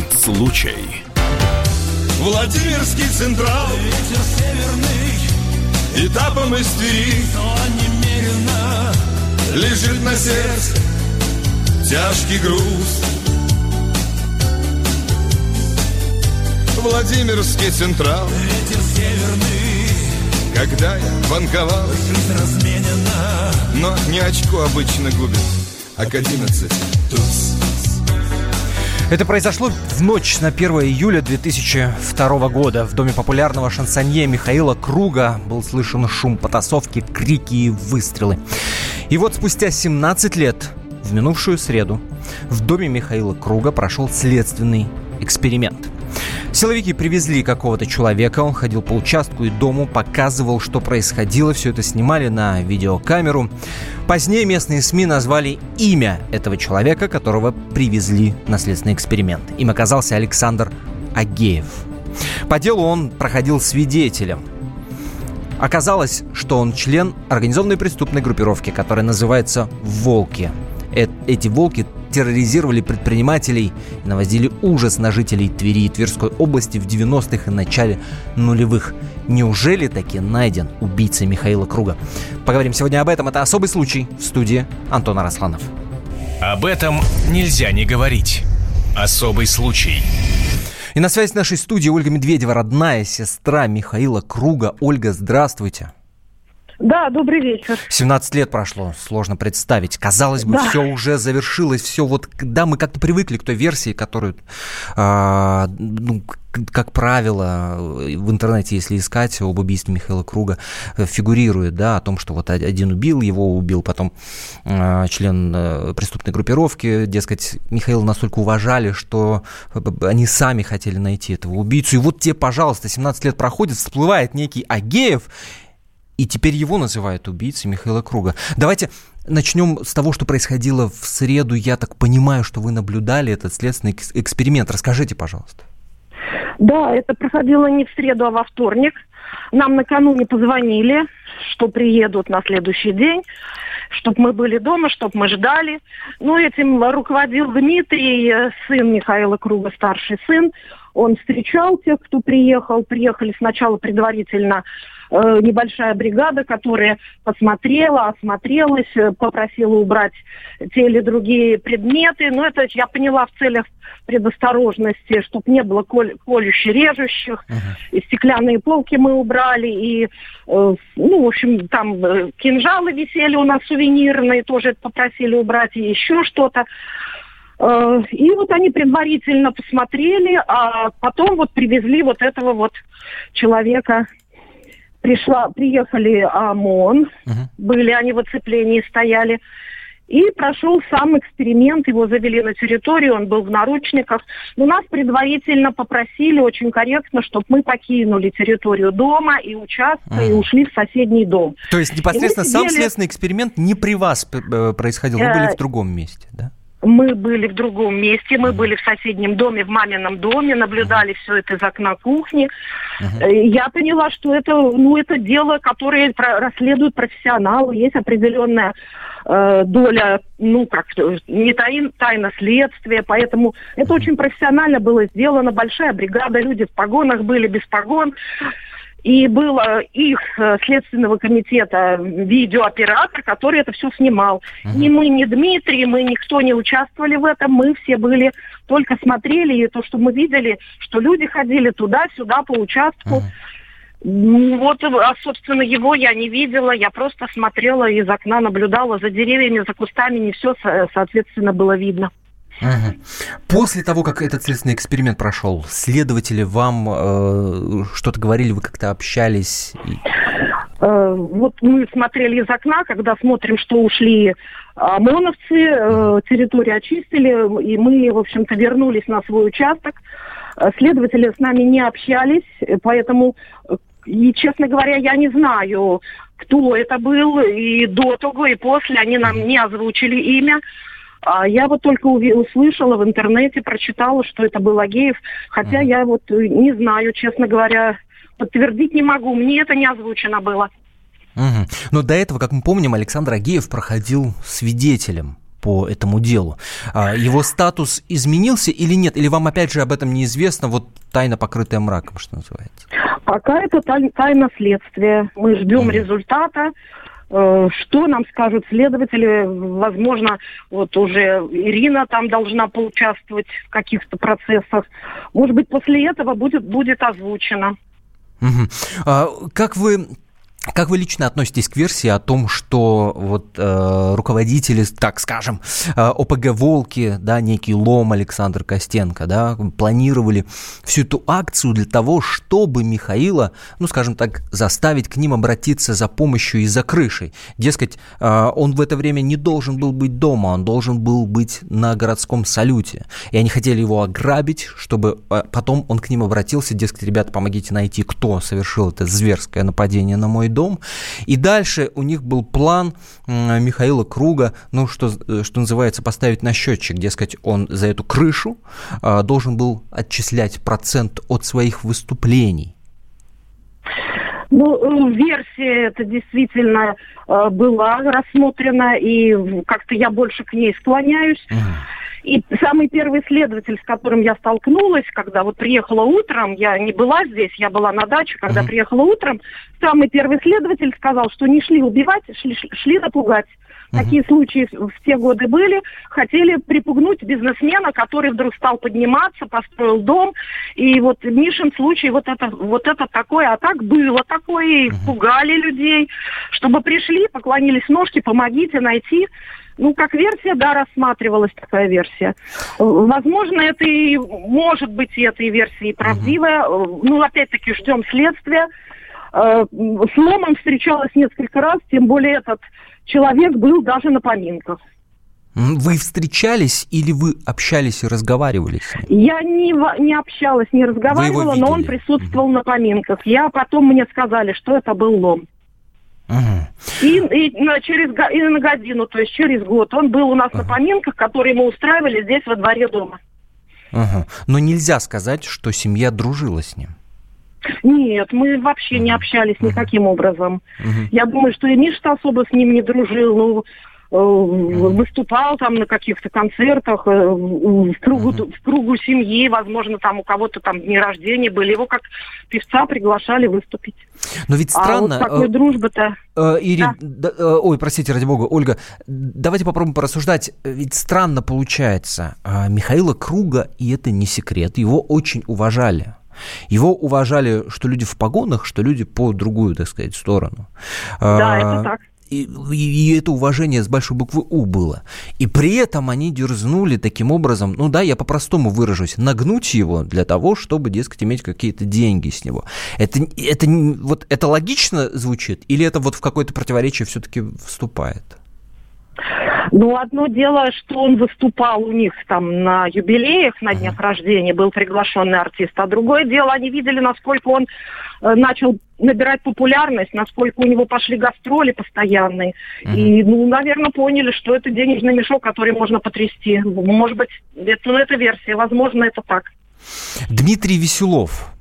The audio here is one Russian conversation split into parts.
Особый случай. Владимирский централ, ветер северный, этапом из Твери, но немерено лежит на сердце тяжкий груз. Владимирский централ, ветер северный, когда я банковал, жизнь разменена, но не очко обычно губит, а к 11 туз. Это произошло в ночь на 1 июля 2002 года. В доме популярного шансонье Михаила Круга был слышен шум потасовки, крики и выстрелы. И вот спустя 17 лет, в минувшую среду, в доме Михаила Круга прошел следственный эксперимент. Силовики привезли какого-то человека, он ходил по участку и дому, показывал, что происходило, все это снимали на видеокамеру. Позднее местные СМИ назвали имя этого человека, которого привезли на следственный эксперимент. Им оказался Александр Агеев. По делу он проходил свидетелем. Оказалось, что он член организованной преступной группировки, которая называется «Волки». Эти «Волки» терроризировали предпринимателей и наводили ужас на жителей Твери и Тверской области в 90-х и начале нулевых. Неужели таки найден убийца Михаила Круга? Поговорим сегодня об этом. Это «Особый случай», в студии Антон Арасланов. Об этом нельзя не говорить. Особый случай. И на связи с нашей студией Ольга Медведева, родная сестра Михаила Круга. Ольга, здравствуйте. Да, добрый вечер. 17 лет прошло, сложно представить. Казалось бы, да, все уже завершилось, все вот, да, мы как-то привыкли к той версии, которую, как правило, в интернете, если искать, об убийстве Михаила Круга фигурирует, да, о том, что вот один убил, его убил потом член преступной группировки, дескать, Михаила настолько уважали, что они сами хотели найти этого убийцу. И вот тебе, пожалуйста, 17 лет проходит, всплывает некий Агеев, и теперь его называют убийцей Михаила Круга. Давайте начнем с того, что происходило в среду. Я так понимаю, что вы наблюдали этот следственный эксперимент. Расскажите, пожалуйста. Да, это проходило не в среду, а во вторник. Нам накануне позвонили, что приедут на следующий день, чтобы мы были дома, чтобы мы ждали. Ну, этим руководил Дмитрий, сын Михаила Круга, старший сын. Он встречал тех, кто приехал. Приехали сначала предварительно небольшая бригада, которая посмотрела, осмотрелась, попросила убрать те или другие предметы. Но это я поняла в целях предосторожности, чтобы не было колюще-режущих. И стеклянные полки мы убрали, и, в общем, там кинжалы висели у нас сувенирные, тоже это попросили убрать, и еще что-то. И вот они предварительно посмотрели, а потом вот привезли вот этого вот человека. Приехали ОМОН, были они в оцеплении, стояли, и прошел сам эксперимент, его завели на территорию, он был в наручниках. Но нас предварительно попросили очень корректно, чтобы мы покинули территорию дома и участка, и ушли в соседний дом. То есть непосредственно сам следственный эксперимент не при вас происходил, вы были в другом месте, да? Мы были в другом месте, мы были в соседнем доме, в мамином доме, наблюдали все это из окна кухни. Я поняла, что это дело, которое расследуют профессионалы, есть определенная доля, не тайна следствия, поэтому это очень профессионально было сделано, большая бригада, люди в погонах были, без погон. И был их следственного комитета видеооператор, который это все снимал. Ни мы, ни Дмитрий, мы никто не участвовали в этом, мы все были, только смотрели, и то, что мы видели, что люди ходили туда-сюда по участку. Вот, собственно, его я не видела, я просто смотрела из окна, наблюдала за деревьями, за кустами, не все, соответственно, было видно. После того, как этот следственный эксперимент прошел, следователи вам что-то говорили, вы как-то общались? Вот мы смотрели из окна, когда смотрим, что ушли ОМОНовцы, территорию очистили, и мы, в общем-то, вернулись на свой участок. Следователи с нами не общались, поэтому, и, честно говоря, я не знаю, кто это был, и до того, и после они нам не озвучили имя. Я вот только услышала в интернете, прочитала, что это был Агеев, хотя я вот не знаю, честно говоря, подтвердить не могу, мне это не озвучено было. Но до этого, как мы помним, Александр Агеев проходил свидетелем. по этому делу. Его статус изменился или нет? Или вам, опять же, об этом неизвестно? Вот тайна, покрытая мраком, что называется. Пока это тайна следствия. Мы ждем результата. Что нам скажут следователи? Возможно, вот уже Ирина там должна поучаствовать в каких-то процессах. Может быть, после этого будет озвучено. Как вы лично относитесь к версии о том, что руководители, так скажем, ОПГ «Волки», да, некий Лом Александр Костенко, да, планировали всю эту акцию для того, чтобы Михаила, ну, скажем так, заставить к ним обратиться за помощью и за крышей? Дескать, он в это время не должен был быть дома, он должен был быть на городском салюте. И они хотели его ограбить, чтобы потом он к ним обратился, дескать, ребята, помогите найти, кто совершил это зверское нападение на мой дом. И дальше у них был план Михаила Круга, ну, что называется, поставить на счетчик. Дескать, он за эту крышу должен был отчислять процент от своих выступлений. Ну, версия это действительно была рассмотрена, и как-то я больше к ней склоняюсь. И самый первый следователь, с которым я столкнулась, когда вот приехала утром, я не была здесь, я была на даче, когда приехала утром, самый первый следователь сказал, что не шли убивать, шли напугать. Такие случаи в те годы были. Хотели припугнуть бизнесмена, который вдруг стал подниматься, построил дом. И вот в Мишин случае вот это такое, а так было такое. И пугали людей, чтобы пришли, поклонились ножке, помогите найти. Ну, как версия, да, рассматривалась такая версия. Возможно, это и может быть и этой версии правдивая. Ну, опять-таки, ждем следствия. С Ломом встречалась несколько раз, тем более этот человек был даже на поминках. Вы встречались или вы общались и разговаривали с ним? Я не общалась, не разговаривала, но он присутствовал на поминках. Потом мне сказали, что это был Лом. И на годину, то есть через год, он был у нас на поминках, которые мы устраивали здесь во дворе дома. Но нельзя сказать, что семья дружила с ним. Нет, мы вообще не общались никаким образом. Я думаю, что и Миша особо с ним не дружил, но выступал там на каких-то концертах в кругу семьи, возможно, там у кого-то там дни рождения были, его как певца приглашали выступить. Но ведь странно. А вот такой дружба-то... Ирина, да. Ой, простите, ради бога, Ольга, давайте попробуем порассуждать. Ведь странно получается. Михаила Круга, и это не секрет, его очень уважали. Его уважали, что люди в погонах, что люди по другую, так сказать, сторону. Да, это так. И это уважение с большой буквы «У» было. И при этом они дерзнули таким образом, ну да, я по-простому выражусь, нагнуть его для того, чтобы, дескать, иметь какие-то деньги с него. Это логично звучит? Или это вот в какое-то противоречие все-таки вступает? Ну, одно дело, что он выступал у них там на юбилеях, на днях рождения, был приглашенный артист, а другое дело, они видели, насколько он начал набирать популярность, насколько у него пошли гастроли постоянные, и, ну, наверное, поняли, что это денежный мешок, который можно потрясти. Может быть, это версия, возможно, это так. Дмитрий Веселов.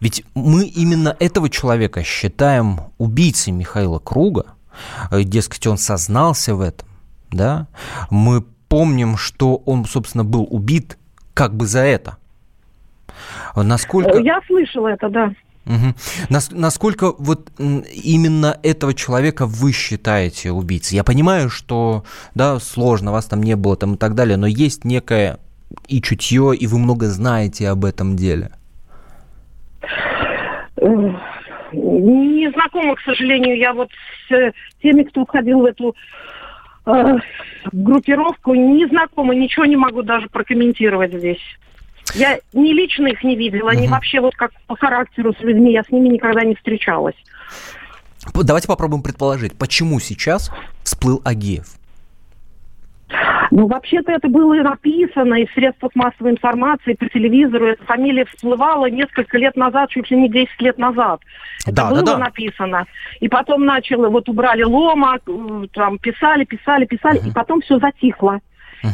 Ведь мы именно этого человека считаем убийцей Михаила Круга, дескать, он сознался в этом, да? Мы помним, что он, собственно, был убит как бы за это. Насколько... Я слышала это, да. Насколько вот именно этого человека вы считаете убийцей? Я понимаю, что, да, сложно, вас там не было там, и так далее, но есть некое и чутье, и вы много знаете об этом деле. Не знакома, к сожалению, я вот с теми, кто входил в эту группировку, не знакома, ничего не могу даже прокомментировать здесь. Я ни лично их не видела, ни вообще вот как по характеру с людьми, я с ними никогда не встречалась. Давайте попробуем предположить, почему сейчас всплыл Агеев? Ну, вообще-то это было и написано, и в средствах массовой информации, по телевизору. Эта фамилия всплывала несколько лет назад, чуть ли не 10 лет назад. Это было написано. И потом убрали Лома, там, писали, и потом все затихло.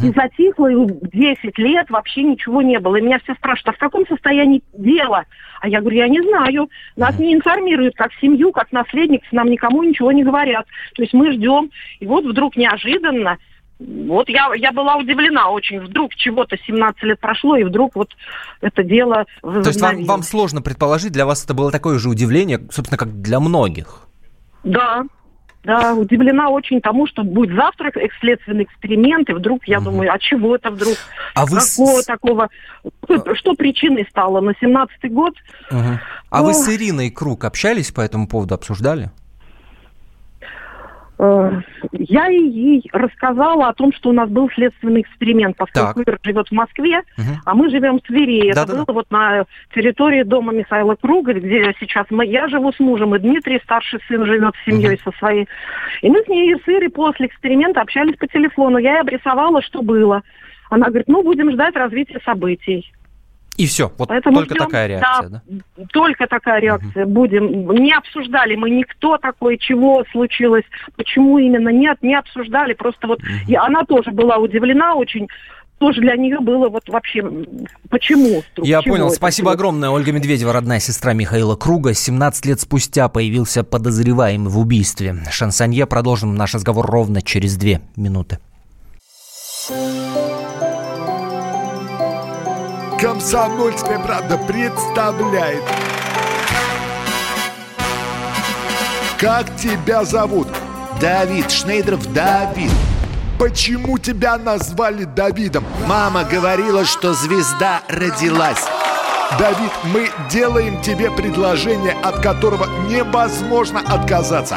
И 10 лет вообще ничего не было. И меня все спрашивают, а в каком состоянии дело? А я говорю, я не знаю. Нас не информируют, как семью, как наследников, нам никому ничего не говорят. То есть мы ждем. И вот вдруг неожиданно Вот я была удивлена очень. Вдруг чего-то 17 лет прошло, и вдруг вот это дело возобновилось. То есть вам сложно предположить, для вас это было такое же удивление, собственно, как для многих? Да. Да, удивлена очень тому, что будет завтра следственный эксперимент, и вдруг я думаю, а чего это вдруг? А какого такого? Что причиной стало на 17-й год? А вы с Ириной Круг общались по этому поводу, обсуждали? Я ей рассказала о том, что у нас был следственный эксперимент, поскольку Ира живет в Москве, а мы живем в Твери. Да, это было вот на территории дома Михаила Круга, где сейчас я живу с мужем, и Дмитрий, старший сын, живет с семьей со своей. И мы с ней и с Ирой после эксперимента общались по телефону. Я ей обрисовала, что было. Она говорит, будем ждать развития событий. И все, вот только такая реакция, да? Только такая реакция. Будем. Не обсуждали мы никто такой, чего случилось, почему именно. Нет, не обсуждали. Просто вот и она тоже была удивлена очень. Тоже для нее было вот вообще почему. Я понял. Спасибо огромное. Ольга Медведева, родная сестра Михаила Круга. 17 лет спустя появился подозреваемый в убийстве. Шансонье. Продолжим наш разговор ровно через 2 минуты. «Комсомольская правда» представляет. Как тебя зовут? Давид. Шнейдров Давид. Почему тебя назвали Давидом? Мама говорила, что звезда родилась. Давид, мы делаем тебе предложение, от которого невозможно отказаться.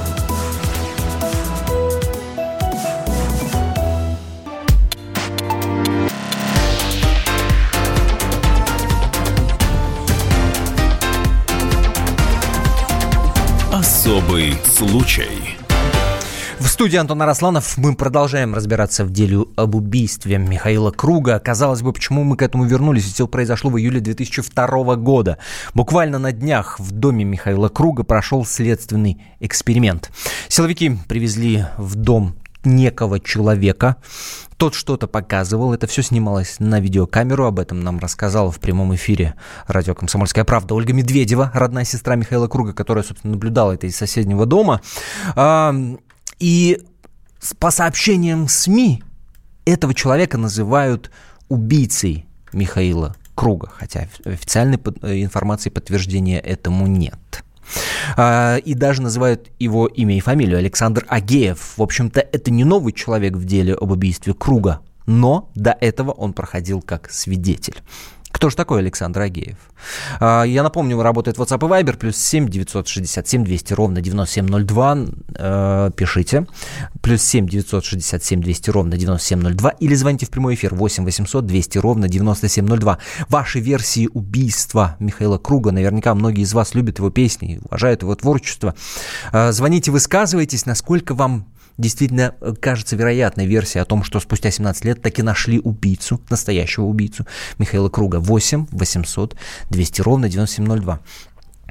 Особый случай. В студии Антон Арасланов. Мы продолжаем разбираться в деле об убийстве Михаила Круга. Казалось бы, почему мы к этому вернулись? Ведь все произошло в июле 2002 года. Буквально на днях в доме Михаила Круга прошел следственный эксперимент. Силовики привезли в дом некого человека. Тот что-то показывал, это все снималось на видеокамеру. Об этом нам рассказала в прямом эфире радио «Комсомольская правда» Ольга Медведева, родная сестра Михаила Круга, которая, собственно, наблюдала это из соседнего дома. И по сообщениям СМИ этого человека называют убийцей Михаила Круга, хотя официальной информации подтверждения этому нет. И даже называют его имя и фамилию — Александр Агеев. В общем-то, это не новый человек в деле об убийстве Круга, но до этого он проходил как свидетель. Кто же такой Александр Агеев? Я напомню, работает WhatsApp и Viber, +7 967 200 ровно 9702, пишите, +7 967 200 ровно 9702, или звоните в прямой эфир 8 800 200 ровно 9702. Ваши версии убийства Михаила Круга, наверняка многие из вас любят его песни, уважают его творчество. Звоните, высказывайтесь, насколько вам действительно кажется вероятной версия о том, что спустя 17 лет таки нашли убийцу, настоящего убийцу Михаила Круга. 8 800 200 ровно 9702.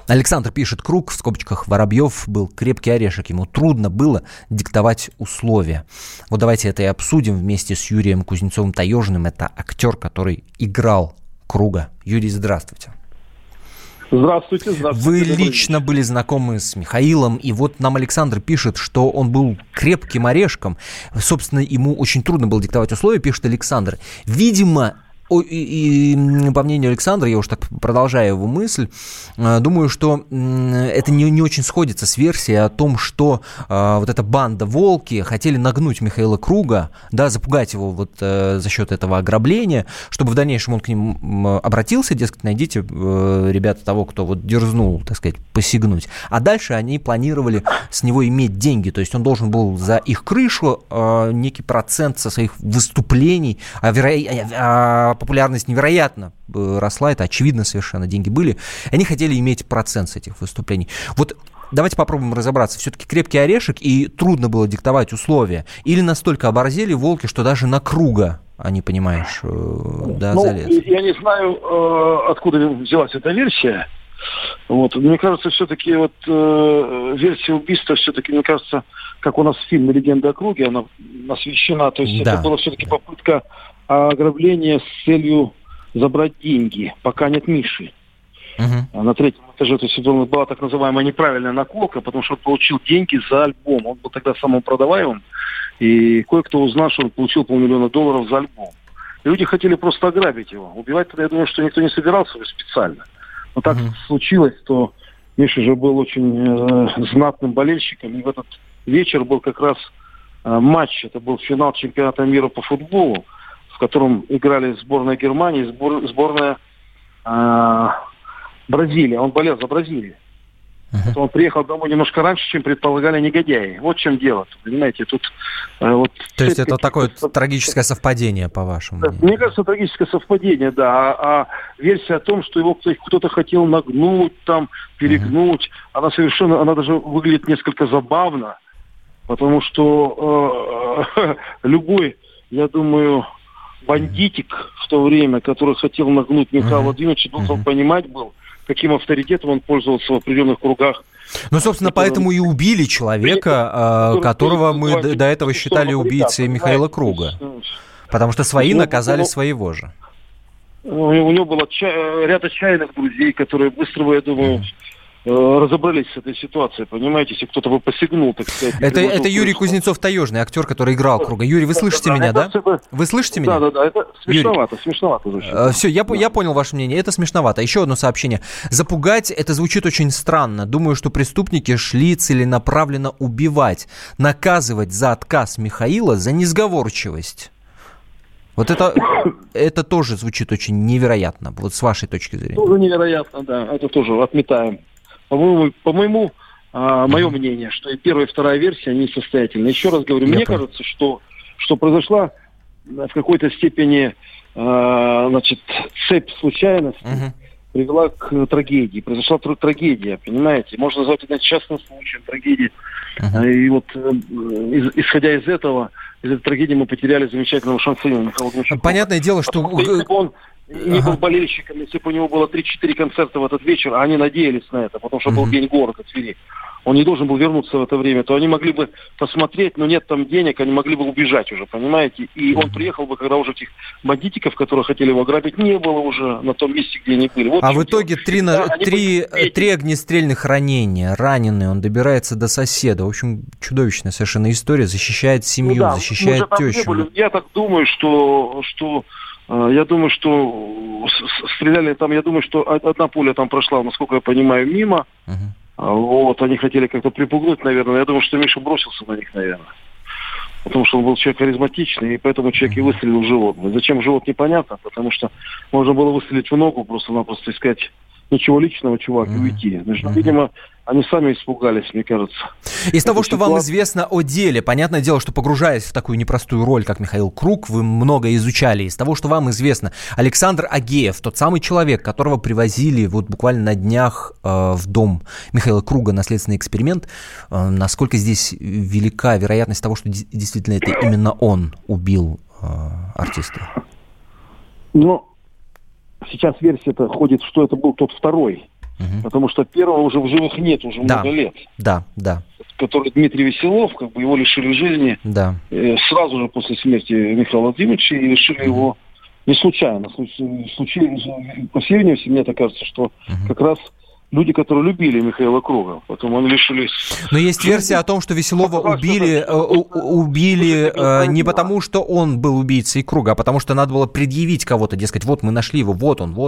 Александр пишет: Круг, в скобочках Воробьев, был крепкий орешек, ему трудно было диктовать условия. Вот давайте это и обсудим вместе с Юрием Кузнецовым-Таежным. Это актер, который играл Круга. Юрий, здравствуйте. Здравствуйте, здравствуйте. Вы лично были знакомы с Михаилом, и вот нам Александр пишет, что он был крепким орешком. Собственно, ему очень трудно было диктовать условия, пишет Александр. Видимо, и по мнению Александра, я уж так продолжаю его мысль, думаю, что это не очень сходится с версией о том, что вот эта банда «Волки» хотели нагнуть Михаила Круга, да, запугать его вот за счет этого ограбления, чтобы в дальнейшем он к ним обратился, дескать, найдите ребята того, кто вот дерзнул, так сказать, посягнуть. А дальше они планировали с него иметь деньги, то есть он должен был за их крышу некий процент со своих выступлений, популярность невероятно росла, это очевидно совершенно, деньги были. Они хотели иметь процент с этих выступлений. Вот давайте попробуем разобраться. Все-таки крепкий орешек, и трудно было диктовать условия. Или настолько оборзели волки, что даже на Круга они, понимаешь, залезли. Я не знаю, откуда взялась эта версия. Вот. Мне кажется, все-таки вот версия убийства, все-таки, мне кажется, как у нас в фильме «Легенда о круге», она освещена. То есть это была все-таки попытка ограбления с целью забрать деньги, пока нет Миши. Uh-huh. На третьем этаже, то есть была так называемая неправильная наколка, потому что он получил деньги за альбом. Он был тогда самым продаваемым, и кое-кто узнал, что он получил $500,000 за альбом. Люди хотели просто ограбить его. Убивать тогда, я думаю, что никто не собирался его специально. Но так случилось, что Миша же был очень знатным болельщиком, и в этот вечер был как раз матч, это был финал чемпионата мира по футболу, в котором играли сборная Германии, сборная Бразилия. Он болел за Бразилию. Uh-huh. Он приехал домой немножко раньше, чем предполагали негодяи. Вот в чем дело. Понимаете, тут... То есть это такое трагическое совпадение, по-вашему? Да, мне кажется, трагическое совпадение, да. А версия о том, что его кто-то хотел нагнуть, там, перегнуть, uh-huh. она совершенно... Она даже выглядит несколько забавно, потому что любой, я думаю... бандитик в то время, который хотел нагнуть Михаила Владимировича, должен понимать был, каким авторитетом он пользовался в определенных кругах. Ну, собственно, поэтому и убили человека, которого мы до этого считали убийцей Михаила Круга. Потому что свои наказали своего же. У него был ряд отчаянных друзей, которые быстро, я думаю... разобрались с этой ситуацией, понимаете, если кто-то бы посягнул, так сказать. Это Юрий Кузнецов-Таежный, актер, который играл Круга. Юрий, вы слышите меня, да? Вы слышите меня? Да, это смешновато, Юрий. Смешновато. Все, я понял ваше мнение, это смешновато. Еще одно сообщение. Запугать, это звучит очень странно. Думаю, что преступники шли целенаправленно убивать, наказывать за отказ Михаила за несговорчивость. Вот это тоже звучит очень невероятно, вот с вашей точки зрения. Тоже невероятно, да, это тоже отметаем. Мое мнение, что и первая, и вторая версия, они состоятельны. Еще раз говорю, мне кажется, что произошла в какой-то степени цепь случайностей привела к трагедии. Произошла трагедия, понимаете? Можно назвать это частным случаем трагедии. И вот исходя из этого, из этой трагедии мы потеряли замечательного шансового Михаила Гнушенкова. Понятное дело, что... Он не был болельщиком, если бы у него было 3-4 концерта в этот вечер, а они надеялись на это, потому что был день города Твери. Он не должен был вернуться в это время, то они могли бы посмотреть, но нет там денег, они могли бы убежать уже, понимаете? И он приехал бы, когда уже тех бандитиков, которые хотели его ограбить, не было уже на том месте, где они были. Вот в итоге три огнестрельных ранения, раненый, он добирается до соседа. В общем, чудовищная совершенно история, защищает семью, защищает тещу. Я так думаю, что я думаю, что стреляли там, я думаю, что одна пуля там прошла, насколько я понимаю, мимо. Вот, они хотели как-то припугнуть, наверное. Я думаю, что Миша бросился на них, наверное. Потому что он был человек харизматичный, и поэтому человек и выстрелил в животное. Зачем в живот, непонятно, потому что можно было выстрелить в ногу, просто-напросто искать ничего личного, чувак, и уйти. Значит, видимо, они сами испугались, мне кажется. Из того, что вам известно о деле, понятное дело, что погружаясь в такую непростую роль, как Михаил Круг, вы многое изучали. Из того, что вам известно, Александр Агеев, тот самый человек, которого привозили вот буквально на днях в дом Михаила Круга на следственный эксперимент, насколько здесь велика вероятность того, что действительно это именно он убил артиста? Сейчас версия-то ходит, что это был тот второй. Потому что первого уже в живых нет, уже много лет. Да. Который Дмитрий Веселов, как бы его лишили жизни сразу же после смерти Михаила Владимировича, и лишили его не случайно. По всей вероятности, мне так кажется, что как раз люди, которые любили Михаила Круга, потом они лишились... Но есть версия о том, что Веселова убили не потому, что он был убийцей Круга, а потому что надо было предъявить кого-то, дескать, вот мы нашли его, вот он.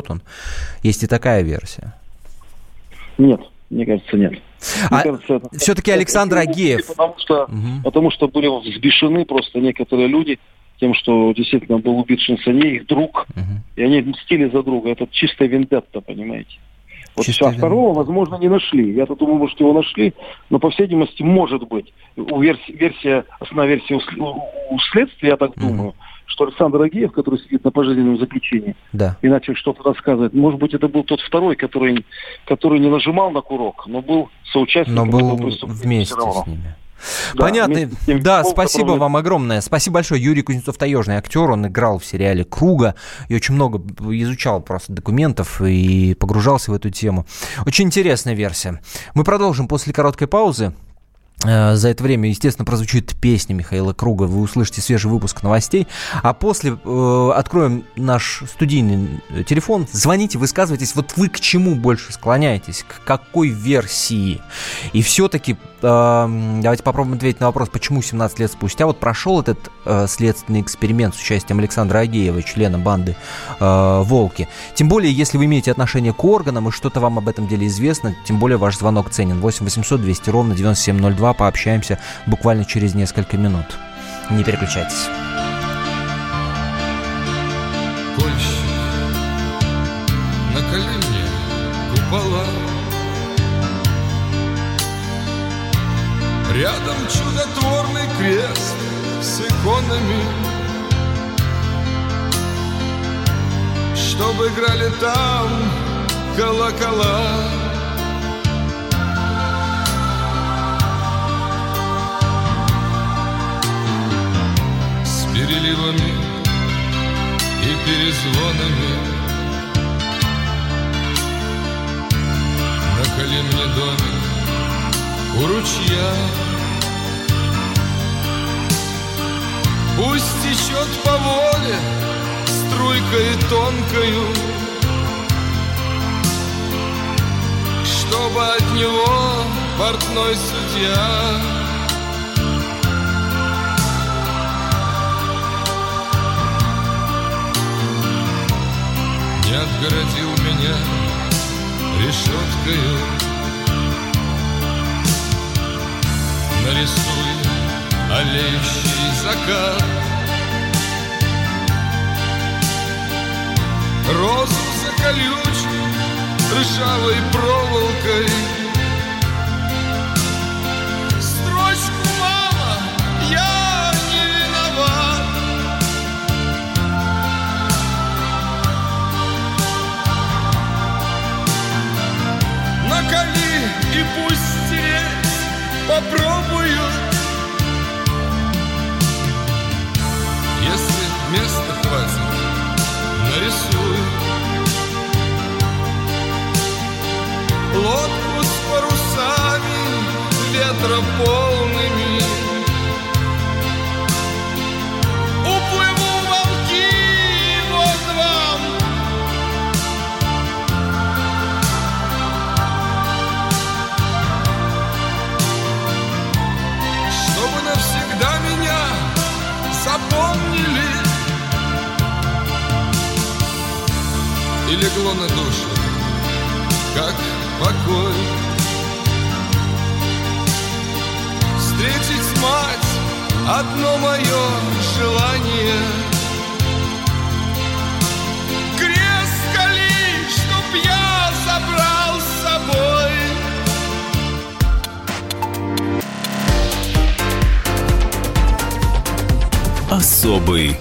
Есть и такая версия. Нет, мне кажется, нет. Все-таки Александр Агеев... Потому что были взбешены просто некоторые люди тем, что действительно был убит Шансонье, их друг, и они мстили за друга. Это чистая вендетта, понимаете. Вот все, а второго, возможно, не нашли. Я-то думаю, может, его нашли, но, по всей видимости, может быть. Основная версия у следствия, я так думаю, что Александр Агеев, который сидит на пожизненном заключении, и начал что-то рассказывать, может быть, это был тот второй, который не нажимал на курок, но был соучастником этого преступления. Вместе с ними. Да, понятно. Да, спасибо вам огромное. Спасибо большое. Юрий Кузнецов таежный актер, он играл в сериале «Круга», и очень много изучал просто документов и погружался в эту тему. Очень интересная версия. Мы продолжим после короткой паузы. За это время, естественно, прозвучит песня Михаила Круга. Вы услышите свежий выпуск новостей. А после откроем наш студийный телефон. Звоните, высказывайтесь. Вот вы к чему больше склоняетесь? К какой версии? И все-таки давайте попробуем ответить на вопрос, почему 17 лет спустя вот прошел этот следственный эксперимент с участием Александра Агеева, члена банды «Волки». Тем более, если вы имеете отношение к органам и что-то вам об этом деле известно, тем более ваш звонок ценен. 8 800 200 ровно 9702. Пообщаемся буквально через несколько минут. Не переключайтесь. Кольщик, наколи мне купола. Рядом чудотворный крест с иконами, чтоб играли там колокола. Переливами и перезвонами наколи мне домик у ручья. Пусть течет по воле струйкой тонкою, чтобы от него портной судья. Отгородил меня решеткою. Нарисуй аллеющий закат, розу заколючь ржавой проволокой. Строчку, мама, я не виноват. Наколи и пусть тереть попробуют, если места хватит, нарисуй лодку с парусами ветрополными. Уплыву волки, вот вам. Навсегда меня запомнили и легло на душу, как покой. Встретить мать — одно мое желание. Крест коли, чтоб я забрал с собой. Особый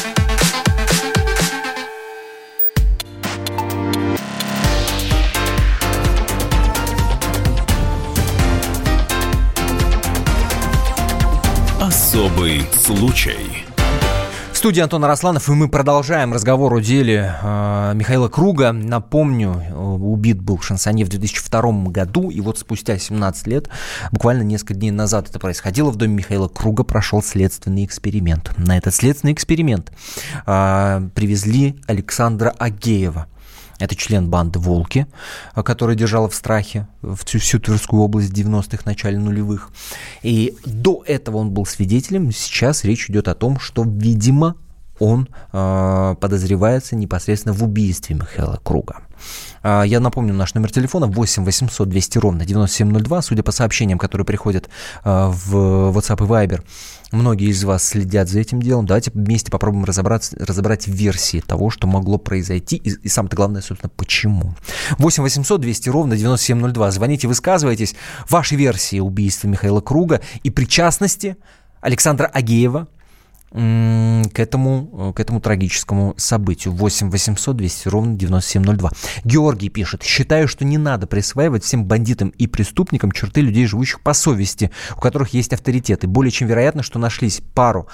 Особый случай. В студии Антон Арасланов, и мы продолжаем разговор о деле Михаила Круга. Напомню, убит был в Шансоне в 2002 году, и вот спустя 17 лет, буквально несколько дней назад это происходило, в доме Михаила Круга прошел следственный эксперимент. На этот следственный эксперимент привезли Александра Агеева. Это член банды «Волки», которая держала в страхе всю Тверскую область 90-х, начале нулевых. И до этого он был свидетелем. Сейчас речь идет о том, что, видимо, он подозревается непосредственно в убийстве Михаила Круга. Я напомню, наш номер телефона 8 800 200 ровно 9702. Судя по сообщениям, которые приходят в WhatsApp и Viber, многие из вас следят за этим делом. Давайте вместе попробуем разобрать версии того, что могло произойти, и самое главное, собственно, почему. 8 800 200 ровно 9702. Звоните, высказывайтесь. Ваши версии убийства Михаила Круга и причастности Александра Агеева к этому трагическому событию. 8 800 200 ровно 9702. Георгий пишет: «Считаю, что не надо присваивать всем бандитам и преступникам черты людей, живущих по совести, у которых есть авторитеты. Более чем вероятно, что нашлась пара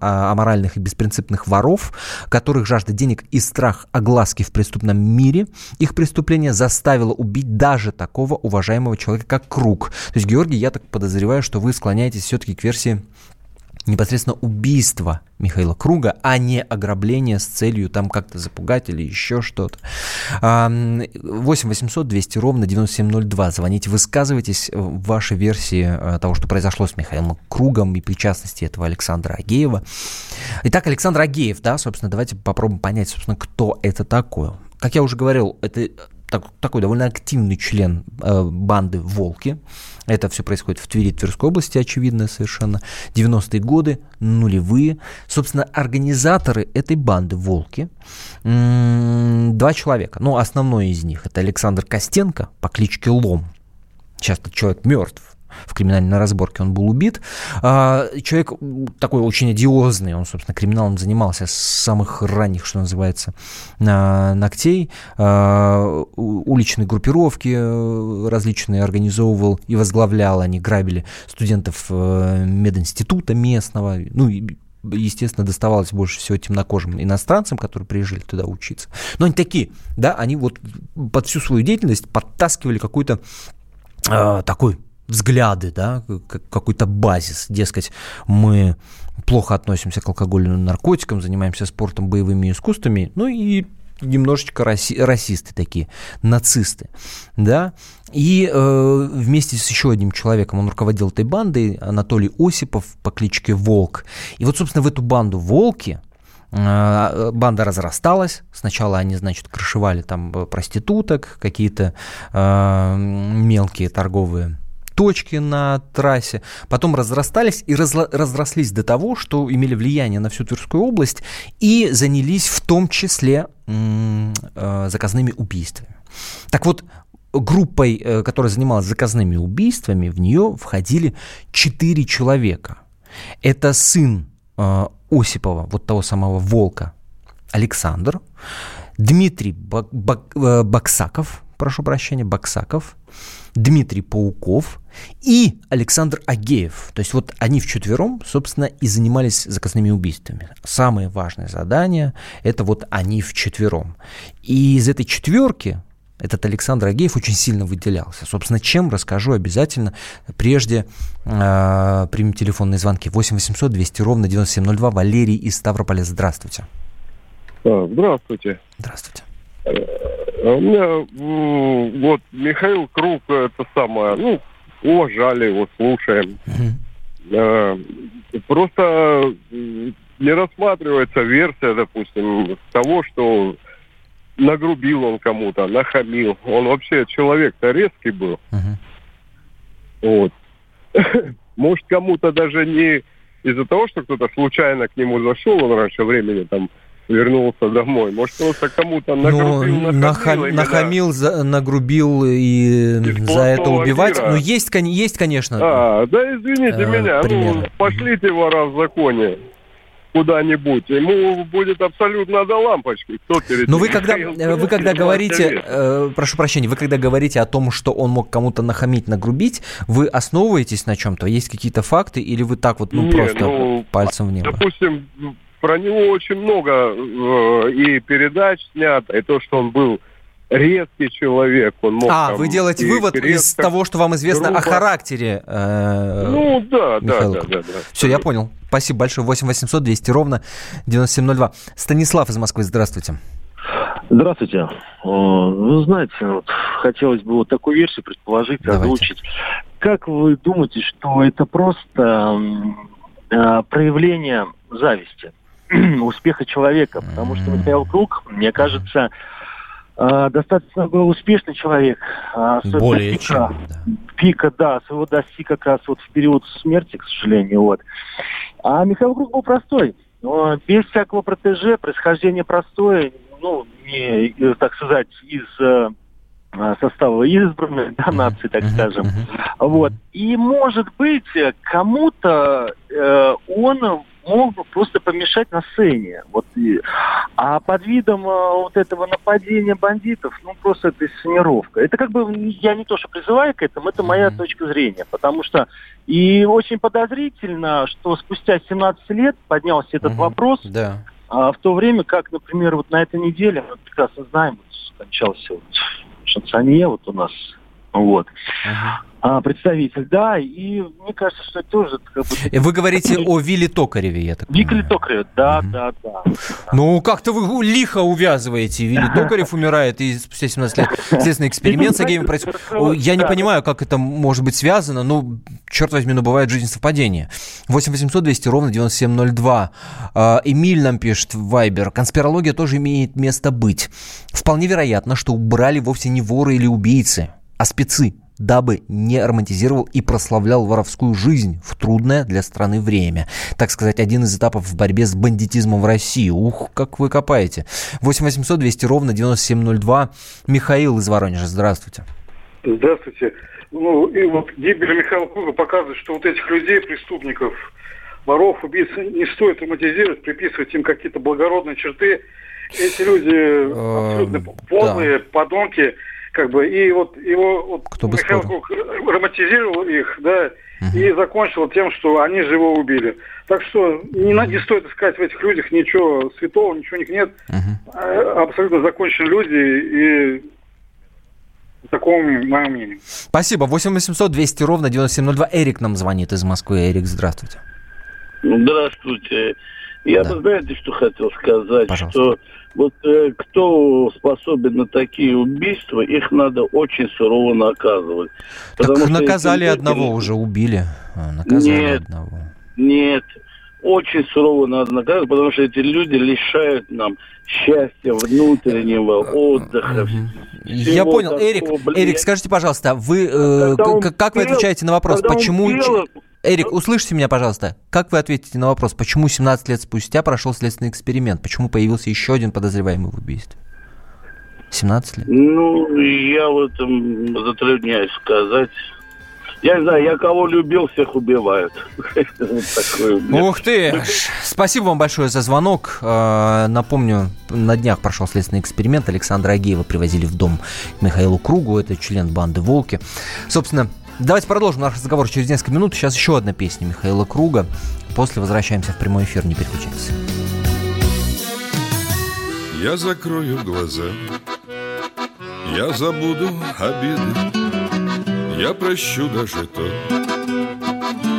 аморальных и беспринципных воров, которых жажда денег и страх огласки в преступном мире. Их преступление заставило убить даже такого уважаемого человека, как Круг». То есть, Георгий, я так подозреваю, что вы склоняетесь все-таки к версии непосредственно убийство Михаила Круга, а не ограбление с целью там как-то запугать или еще что-то. 8 800 200 ровно 9702. Звоните, высказывайтесь в вашей версии того, что произошло с Михаилом Кругом и причастности этого Александра Агеева. Итак, Александр Агеев, да, собственно, давайте попробуем понять, собственно, кто это такой. Как я уже говорил, это такой довольно активный член банды «Волки». Это все происходит в Твери, Тверской области, очевидно совершенно. 90-е годы, нулевые. Собственно, организаторы этой банды «Волки» два человека. Ну, основной из них – это Александр Костенко по кличке Лом. Сейчас этот человек мертв. В криминальной разборке он был убит. Человек такой очень одиозный, он, собственно, криминалом занимался с самых ранних, что называется, ногтей, уличные группировки различные организовывал и возглавлял, они грабили студентов мединститута местного, ну и, естественно, доставалось больше всего темнокожим иностранцам, которые приезжали туда учиться. Но они такие, да, они вот под всю свою деятельность подтаскивали какой-то такой взгляды, да, какой-то базис, дескать, мы плохо относимся к алкоголю и наркотикам, занимаемся спортом, боевыми искусствами, ну и немножечко расисты такие, нацисты, да, и вместе с еще одним человеком он руководил этой бандой, Анатолий Осипов по кличке Волк, и вот, собственно, в эту банду «Волки» банда разрасталась. Сначала они, значит, крышевали там проституток, какие-то мелкие торговые точки на трассе, потом разрастались и разрослись до того, что имели влияние на всю Тверскую область и занялись в том числе заказными убийствами. Так вот, группой, которая занималась заказными убийствами, в нее входили 4 человека. Это сын Осипова, вот того самого Волка, Александр, Дмитрий Баксаков, Дмитрий Пауков и Александр Агеев. То есть вот они вчетвером, собственно, и занимались заказными убийствами. Самое важное задание – это вот они вчетвером. И из этой четверки этот Александр Агеев очень сильно выделялся. Собственно, чем, расскажу обязательно. Прежде примем телефонные звонки. 8 800 200 ровно 9702. Валерий из Ставрополя. Здравствуйте. Здравствуйте. Здравствуйте. У меня вот Михаил Круг, это самое, ну, уважали его, слушаем. Просто не рассматривается версия, допустим, того, что нагрубил он кому-то, нахамил. Он вообще человек-то резкий был. Вот. Может, кому-то даже не из-за того, что кто-то случайно к нему зашел, он раньше времени там вернулся домой. Может, просто кому-то нахамил и за это убивать. Мира. Но есть, конечно. Да извините меня. Ну, пошлите его раз в законе куда-нибудь. Ему будет абсолютно до лампочки. Кто перед ним? Но вы когда говорите, прошу прощения, вы когда говорите о том, что он мог кому-то нахамить, нагрубить, вы основываетесь на чем-то? Есть какие-то факты? Или вы так вот, пальцем в небо? Допустим, про него очень много и передач снято, и то, что он был резкий человек. Он мог, вы делаете вывод из того, что вам известно о характере Михаила Круга. Все, я понял. Спасибо большое. 8 800 200 ровно 9702. Станислав из Москвы, здравствуйте. Здравствуйте. Вы знаете, хотелось бы вот такую версию предположить, озвучить. Как вы думаете, что это просто проявление зависти? успеха человека, потому что Михаил Круг, мне кажется, достаточно был успешный человек. Более пика, чем. Да. Пика, да, своего достиг как раз вот в период смерти, к сожалению. Вот. А Михаил Круг был простой. Без всякого протеже, происхождение простое, ну, не, так сказать, из состава избранной нации, так скажем. Вот. И, может быть, кому-то он мог бы просто помешать на сцене. Вот. А под видом вот этого нападения бандитов, ну, просто это инсценировка. Это как бы, я не то, что призываю к этому, это моя точка зрения. Потому что и очень подозрительно, что спустя 17 лет поднялся этот вопрос, да. В то время как, например, вот на этой неделе, мы прекрасно знаем, вот, скончался вот Шансонье вот у нас, вот. Представитель, да, и мне кажется, что это тоже... Как бы... Вы говорите о Вилле Токареве, я так понимаю. Вилле Токареве, да, да, да. Ну, как-то вы лихо увязываете. Вилли Токарев умирает, и спустя 17 лет, естественно, эксперимент с геями происходит. Я не понимаю, как это может быть связано, но, черт возьми, ну, бывает в жизни совпадение. 8-800-200-97-02. Эмиль нам пишет в Вайбер. Конспирология тоже имеет место быть. Вполне вероятно, что убрали вовсе не воры или убийцы, а спецы, дабы не романтизировал и прославлял воровскую жизнь в трудное для страны время. Так сказать, один из этапов в борьбе с бандитизмом в России. Ух, как вы копаете. 8-800-200-97-02. Михаил из Воронежа, здравствуйте. Здравствуйте. Ну, и вот гибель Михаила Круга показывает, что вот этих людей, преступников, воров, убийц, не стоит романтизировать, приписывать им какие-то благородные черты. Эти люди абсолютно полные подонки. Как бы, и вот его вот, Михаил Круг романтизировал их, да, и закончил тем, что они же его убили. Так что не стоит искать в этих людях ничего святого, ничего у них нет. Абсолютно законченные люди, и такого мое мнение. Спасибо. 8-800-200-97-02. Эрик нам звонит из Москвы. Эрик, здравствуйте. Здравствуйте. Я бы, знаете, что хотел сказать? Пожалуйста. Что вот кто способен на такие убийства, их надо очень сурово наказывать. Так наказали одного уже, убили. Нет, очень сурово надо наказывать, потому что эти люди лишают нам счастья, внутреннего отдыха. Я понял. Эрик, скажите, пожалуйста, вы как вы отвечаете на вопрос, почему... Эрик, услышите меня, пожалуйста. Как вы ответите на вопрос, почему 17 лет спустя прошел следственный эксперимент? Почему появился еще один подозреваемый в убийстве? 17 лет? Ну, я в этом затрудняюсь сказать. Я не знаю, я кого любил, всех убивают. Ух ты! Спасибо вам большое за звонок. Напомню, на днях прошел следственный эксперимент. Александра Агеева привозили в дом к Михаилу Кругу. Это член банды «Волки». Собственно, давайте продолжим наш разговор через несколько минут. Сейчас еще одна песня Михаила Круга. После возвращаемся в прямой эфир. Не переключайтесь. Я закрою глаза. Я забуду обиды. Я прощу даже то,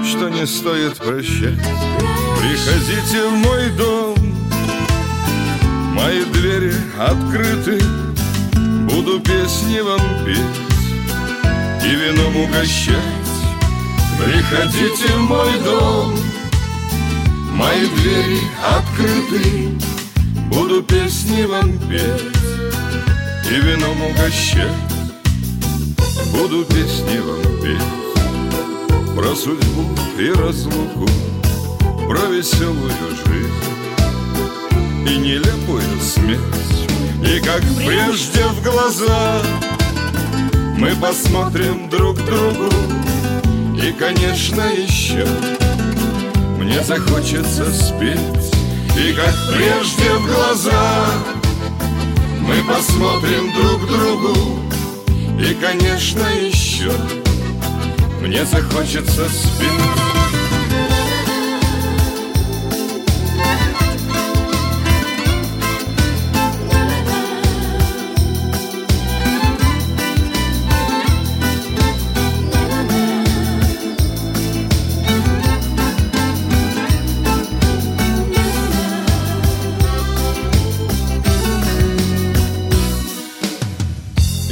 что не стоит прощать. Приходите в мой дом. Мои двери открыты. Буду песни вам петь и вином угощать. Приходите в мой дом, мои двери открыты. Буду песни вам петь и вином угощать. Буду песни вам петь про судьбу и разлуку, про веселую жизнь и нелепую смерть. И как прежде в глаза мы посмотрим друг другу. И, конечно, еще мне захочется спеть. И как прежде в глаза мы посмотрим друг другу. И, конечно, еще мне захочется спеть.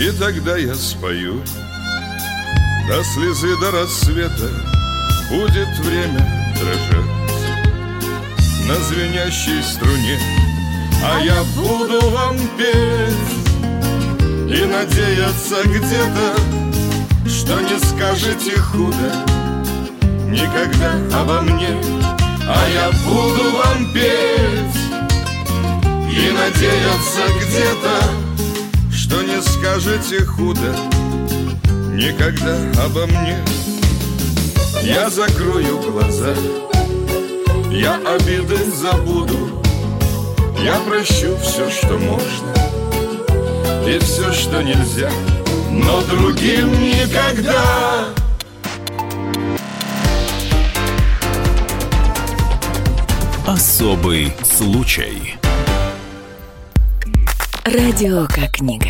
И тогда я спою до слезы, до рассвета. Будет время дрожать на звенящей струне, а я буду вам петь и надеяться где-то, что не скажете худо никогда обо мне. А я буду вам петь и надеяться где-то, что не скажете худо никогда обо мне. Я закрою глаза, я обиды забуду, я прощу все, что можно, и все, что нельзя, но другим никогда. Особый случай. Радио как книга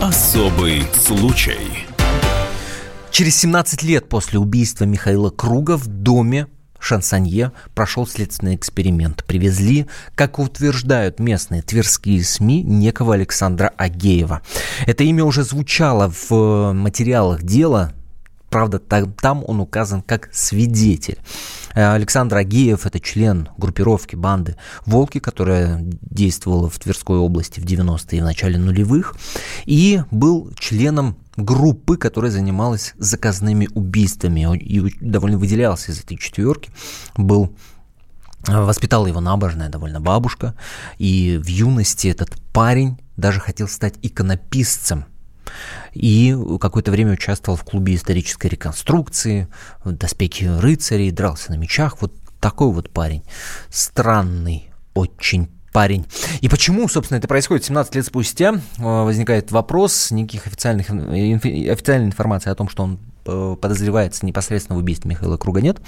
Особый случай. Через 17 лет после убийства Михаила Круга в доме Шансонье прошел следственный эксперимент. Привезли, как утверждают местные тверские СМИ, некого Александра Агеева. Это имя уже звучало в материалах дела. Правда, там он указан как свидетель. Александр Агеев – это член группировки банды «Волки», которая действовала в Тверской области в 90-е и в начале нулевых, и был членом группы, которая занималась заказными убийствами, и довольно выделялся из этой четверки, был... Воспитала его набожная довольно бабушка, и в юности этот парень даже хотел стать иконописцем, и какое-то время участвовал в клубе исторической реконструкции, в доспехе рыцарей, дрался на мечах. Вот такой вот парень. Странный очень парень. И почему, собственно, это происходит 17 лет спустя? Возникает вопрос, никаких официальной информации о том, что он подозревается непосредственно в убийстве Михаила Круга, нет.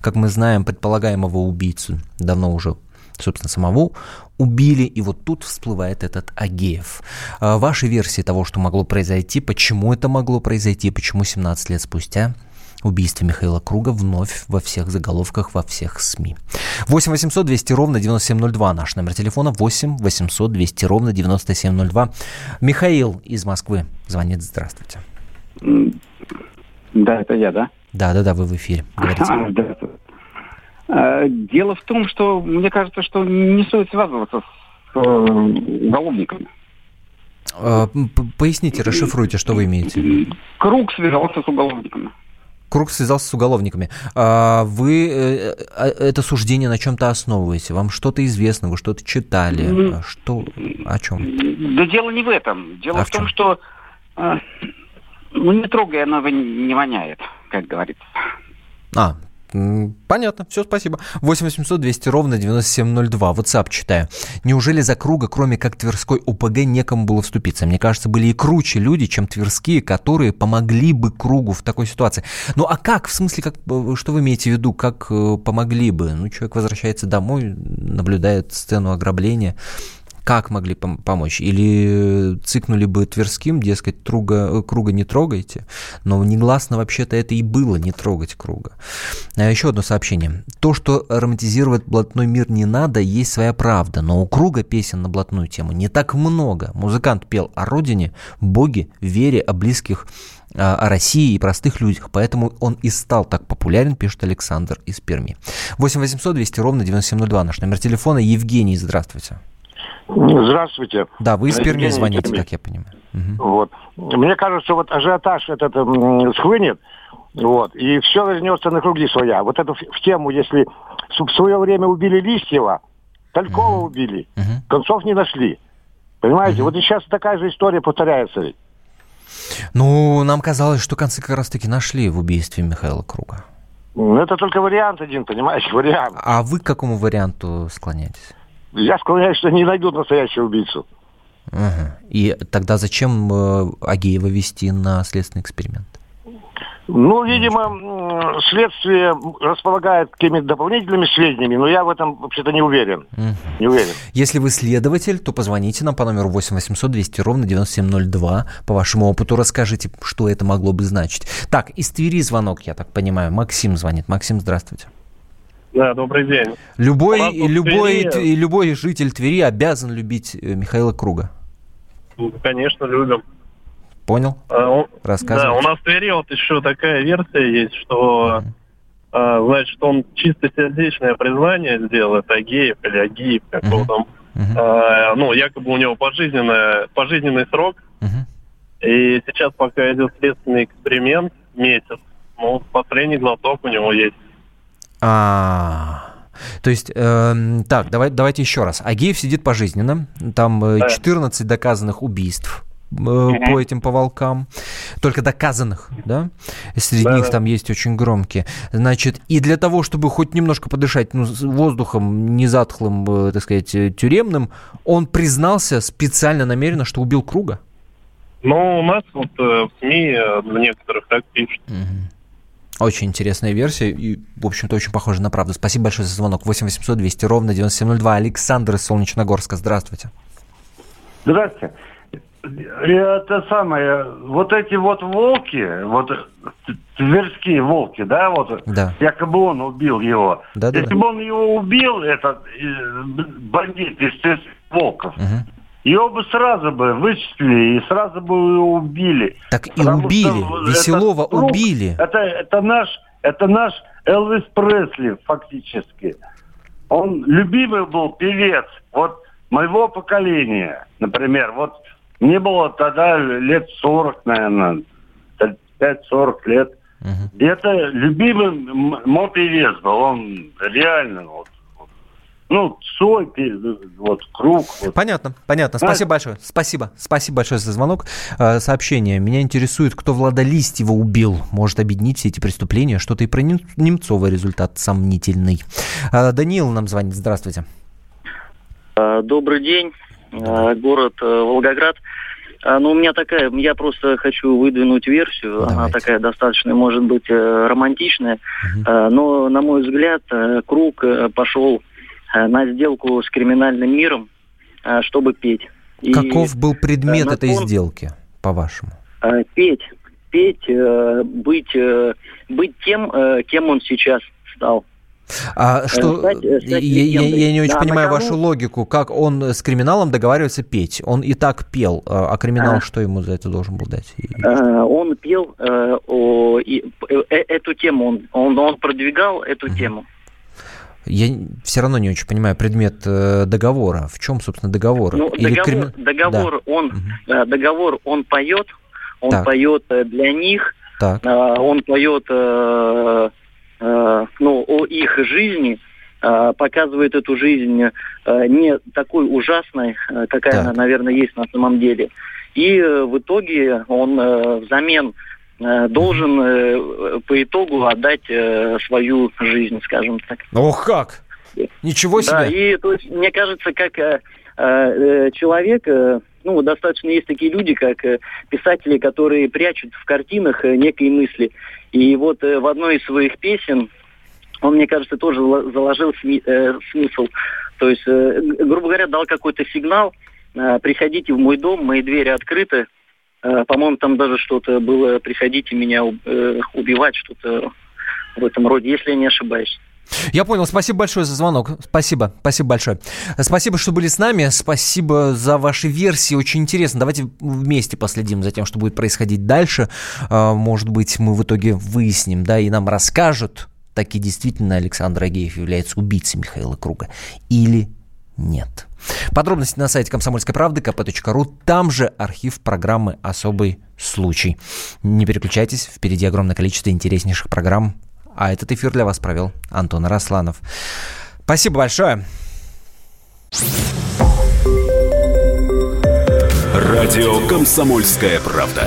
Как мы знаем, предполагаемого убийцу давно уже, собственно, самого убили, и вот тут всплывает этот Агеев. Ваши версии того, что могло произойти, почему это могло произойти, почему 17 лет спустя убийство Михаила Круга вновь во всех заголовках, во всех СМИ. 8 800 200 ровно 9702, наш номер телефона 8 800 200 ровно 9702. Михаил из Москвы звонит, здравствуйте. Да, это я, да? Да, вы в эфире, говорите. Здравствуйте. Дело в том, что, мне кажется, что не стоит связываться с уголовниками. Поясните, расшифруйте, что вы имеете. Круг связался с уголовниками. Круг связался с уголовниками. Вы это суждение на чем-то основываете? Вам что-то известно, вы что-то читали? Что, о чем? Да дело не в этом. Дело в том, что не трогай, оно не воняет, как говорится. Понятно, все, спасибо. 8-800-200 ровно 9702, WhatsApp читаю. Неужели за Круга, кроме как Тверской ОПГ, некому было вступиться? Мне кажется, были и круче люди, чем тверские, которые помогли бы Кругу в такой ситуации. Ну а как, в смысле, как, что вы имеете в виду, как помогли бы? Ну, человек возвращается домой, наблюдает сцену ограбления. Как могли помочь? Или цикнули бы Тверским, дескать, Круга не трогайте? Но негласно вообще-то это и было, не трогать Круга. Еще одно сообщение. То, что романтизировать блатной мир не надо, есть своя правда. Но у Круга песен на блатную тему не так много. Музыкант пел о родине, боге, вере, о близких, о России и простых людях. Поэтому он и стал так популярен, пишет Александр из Перми. 8-800-200 ровно 9702. Наш номер телефона. Евгений, здравствуйте. Здравствуйте. Да, вы из Перми звоните, как я понимаю. Вот. Мне кажется, вот ажиотаж этот схлынет, вот, и все разнесся на круги своя. Вот это в тему, если в свое время убили Листьева, Талькова убили, концов не нашли. Понимаете, вот и сейчас такая же история повторяется ведь. Ну, нам казалось, что концы как раз-таки нашли в убийстве Михаила Круга. Ну, это только вариант один, понимаете, вариант. А вы к какому варианту склоняетесь? Я склоняюсь, что не найдут настоящего убийцу. И тогда зачем Агеева вести на следственный эксперимент? Ну, видимо, следствие располагает какими-то дополнительными сведениями, но я в этом вообще-то не уверен. Если вы следователь, то позвоните нам по номеру 8 800 200 ровно 9702. По вашему опыту расскажите, что это могло бы значить. Так, из Твери звонок, я так понимаю. Максим звонит. Максим, здравствуйте. Да, добрый день. Любой житель Твери обязан любить Михаила Круга. Конечно, любим. Понял? Рассказывай. Да, у нас в Твери вот еще такая версия есть, что, значит, он чистосердечное признание сделал, Агеев или Агеев, как его там. Ну, якобы у него пожизненный срок. И сейчас пока идет следственный эксперимент, месяц. Ну, последний глоток у него есть. То есть, так, давайте еще раз. Агеев сидит пожизненно, там 14 доказанных убийств по этим поволкам, только доказанных, да? Среди них там есть очень громкие. Значит, и для того, чтобы хоть немножко подышать воздухом, не затхлым, так сказать, тюремным, он признался специально, намеренно, что убил Круга? Ну, у нас вот в СМИ в некоторых так пишут. Очень интересная версия и, в общем-то, очень похожа на правду. Спасибо большое за звонок. 8 800 200 ровно 9702. Александр из Солнечногорска, здравствуйте. Здравствуйте. Вот эти вот волки, вот тверские волки, да, вот, якобы он убил его. Если бы он его убил, этот бандит из тверских волков, его бы сразу бы вычислили и сразу бы его убили. Так и убили, Веселова убили. Это наш Элвис Пресли фактически. Он любимый был певец вот моего поколения, например. Вот мне было тогда лет 40, наверное, 35-40 лет. Это любимый мой певец был, он реально вот. Ну, Цой, вот, Круг. Вот. Понятно. Спасибо большое за звонок. Сообщение. Меня интересует, кто Влада Листьева убил. Может объединить все эти преступления. Что-то и про Немцова результат сомнительный. Даниил нам звонит. Здравствуйте. Добрый день. Город Волгоград. Ну, у меня такая... Я просто хочу выдвинуть версию. Давайте. Она такая достаточно, может быть, романтичная. Но, на мой взгляд, Круг пошел на сделку с криминальным миром, чтобы петь. И каков был предмет этой сделки, по-вашему? Петь, быть тем, кем он сейчас стал. Я не очень понимаю вашу логику. Как он с криминалом договаривается петь? Он и так пел, а криминал что ему за это должен был дать? Он пел эту тему, он продвигал эту тему. Я все равно не очень понимаю предмет договора. В чем, собственно, договор? Ну, договор, он поет. Он поет для них. Он поет о их жизни. Показывает эту жизнь не такой ужасной, какая она, наверное, есть на самом деле. И в итоге он взамен должен по итогу отдать свою жизнь, скажем так. Ох, как! Ничего себе! Да, и то есть, мне кажется, как человек, ну, достаточно есть такие люди, как писатели, которые прячут в картинах некие мысли. И вот в одной из своих песен он, мне кажется, тоже заложил смысл. То есть, грубо говоря, дал какой-то сигнал: приходите в мой дом, мои двери открыты. По-моему, там даже что-то было, приходите меня убивать, что-то в этом роде, если я не ошибаюсь. Я понял. Спасибо большое за звонок. Спасибо большое. Спасибо, что были с нами. Спасибо за ваши версии. Очень интересно. Давайте вместе последим за тем, что будет происходить дальше. Может быть, мы в итоге выясним, да, и нам расскажут, таки действительно Александр Агеев является убийцей Михаила Круга или нет. Подробности на сайте Комсомольской правды, kp.ru. Там же архив программы «Особый случай». Не переключайтесь, впереди огромное количество интереснейших программ. А этот эфир для вас провел Антон Арасланов. Спасибо большое. Радио «Комсомольская правда».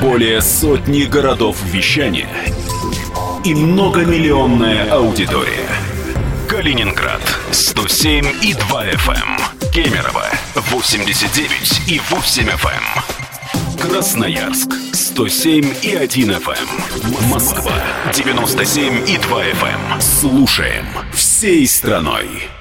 Более сотни городов вещания и многомиллионная аудитория. Калининград 107 и 2 FM. Кемерово 89 и 8 FM. Красноярск 107,1 FM. Москва 97,2 FM. Слушаем всей страной.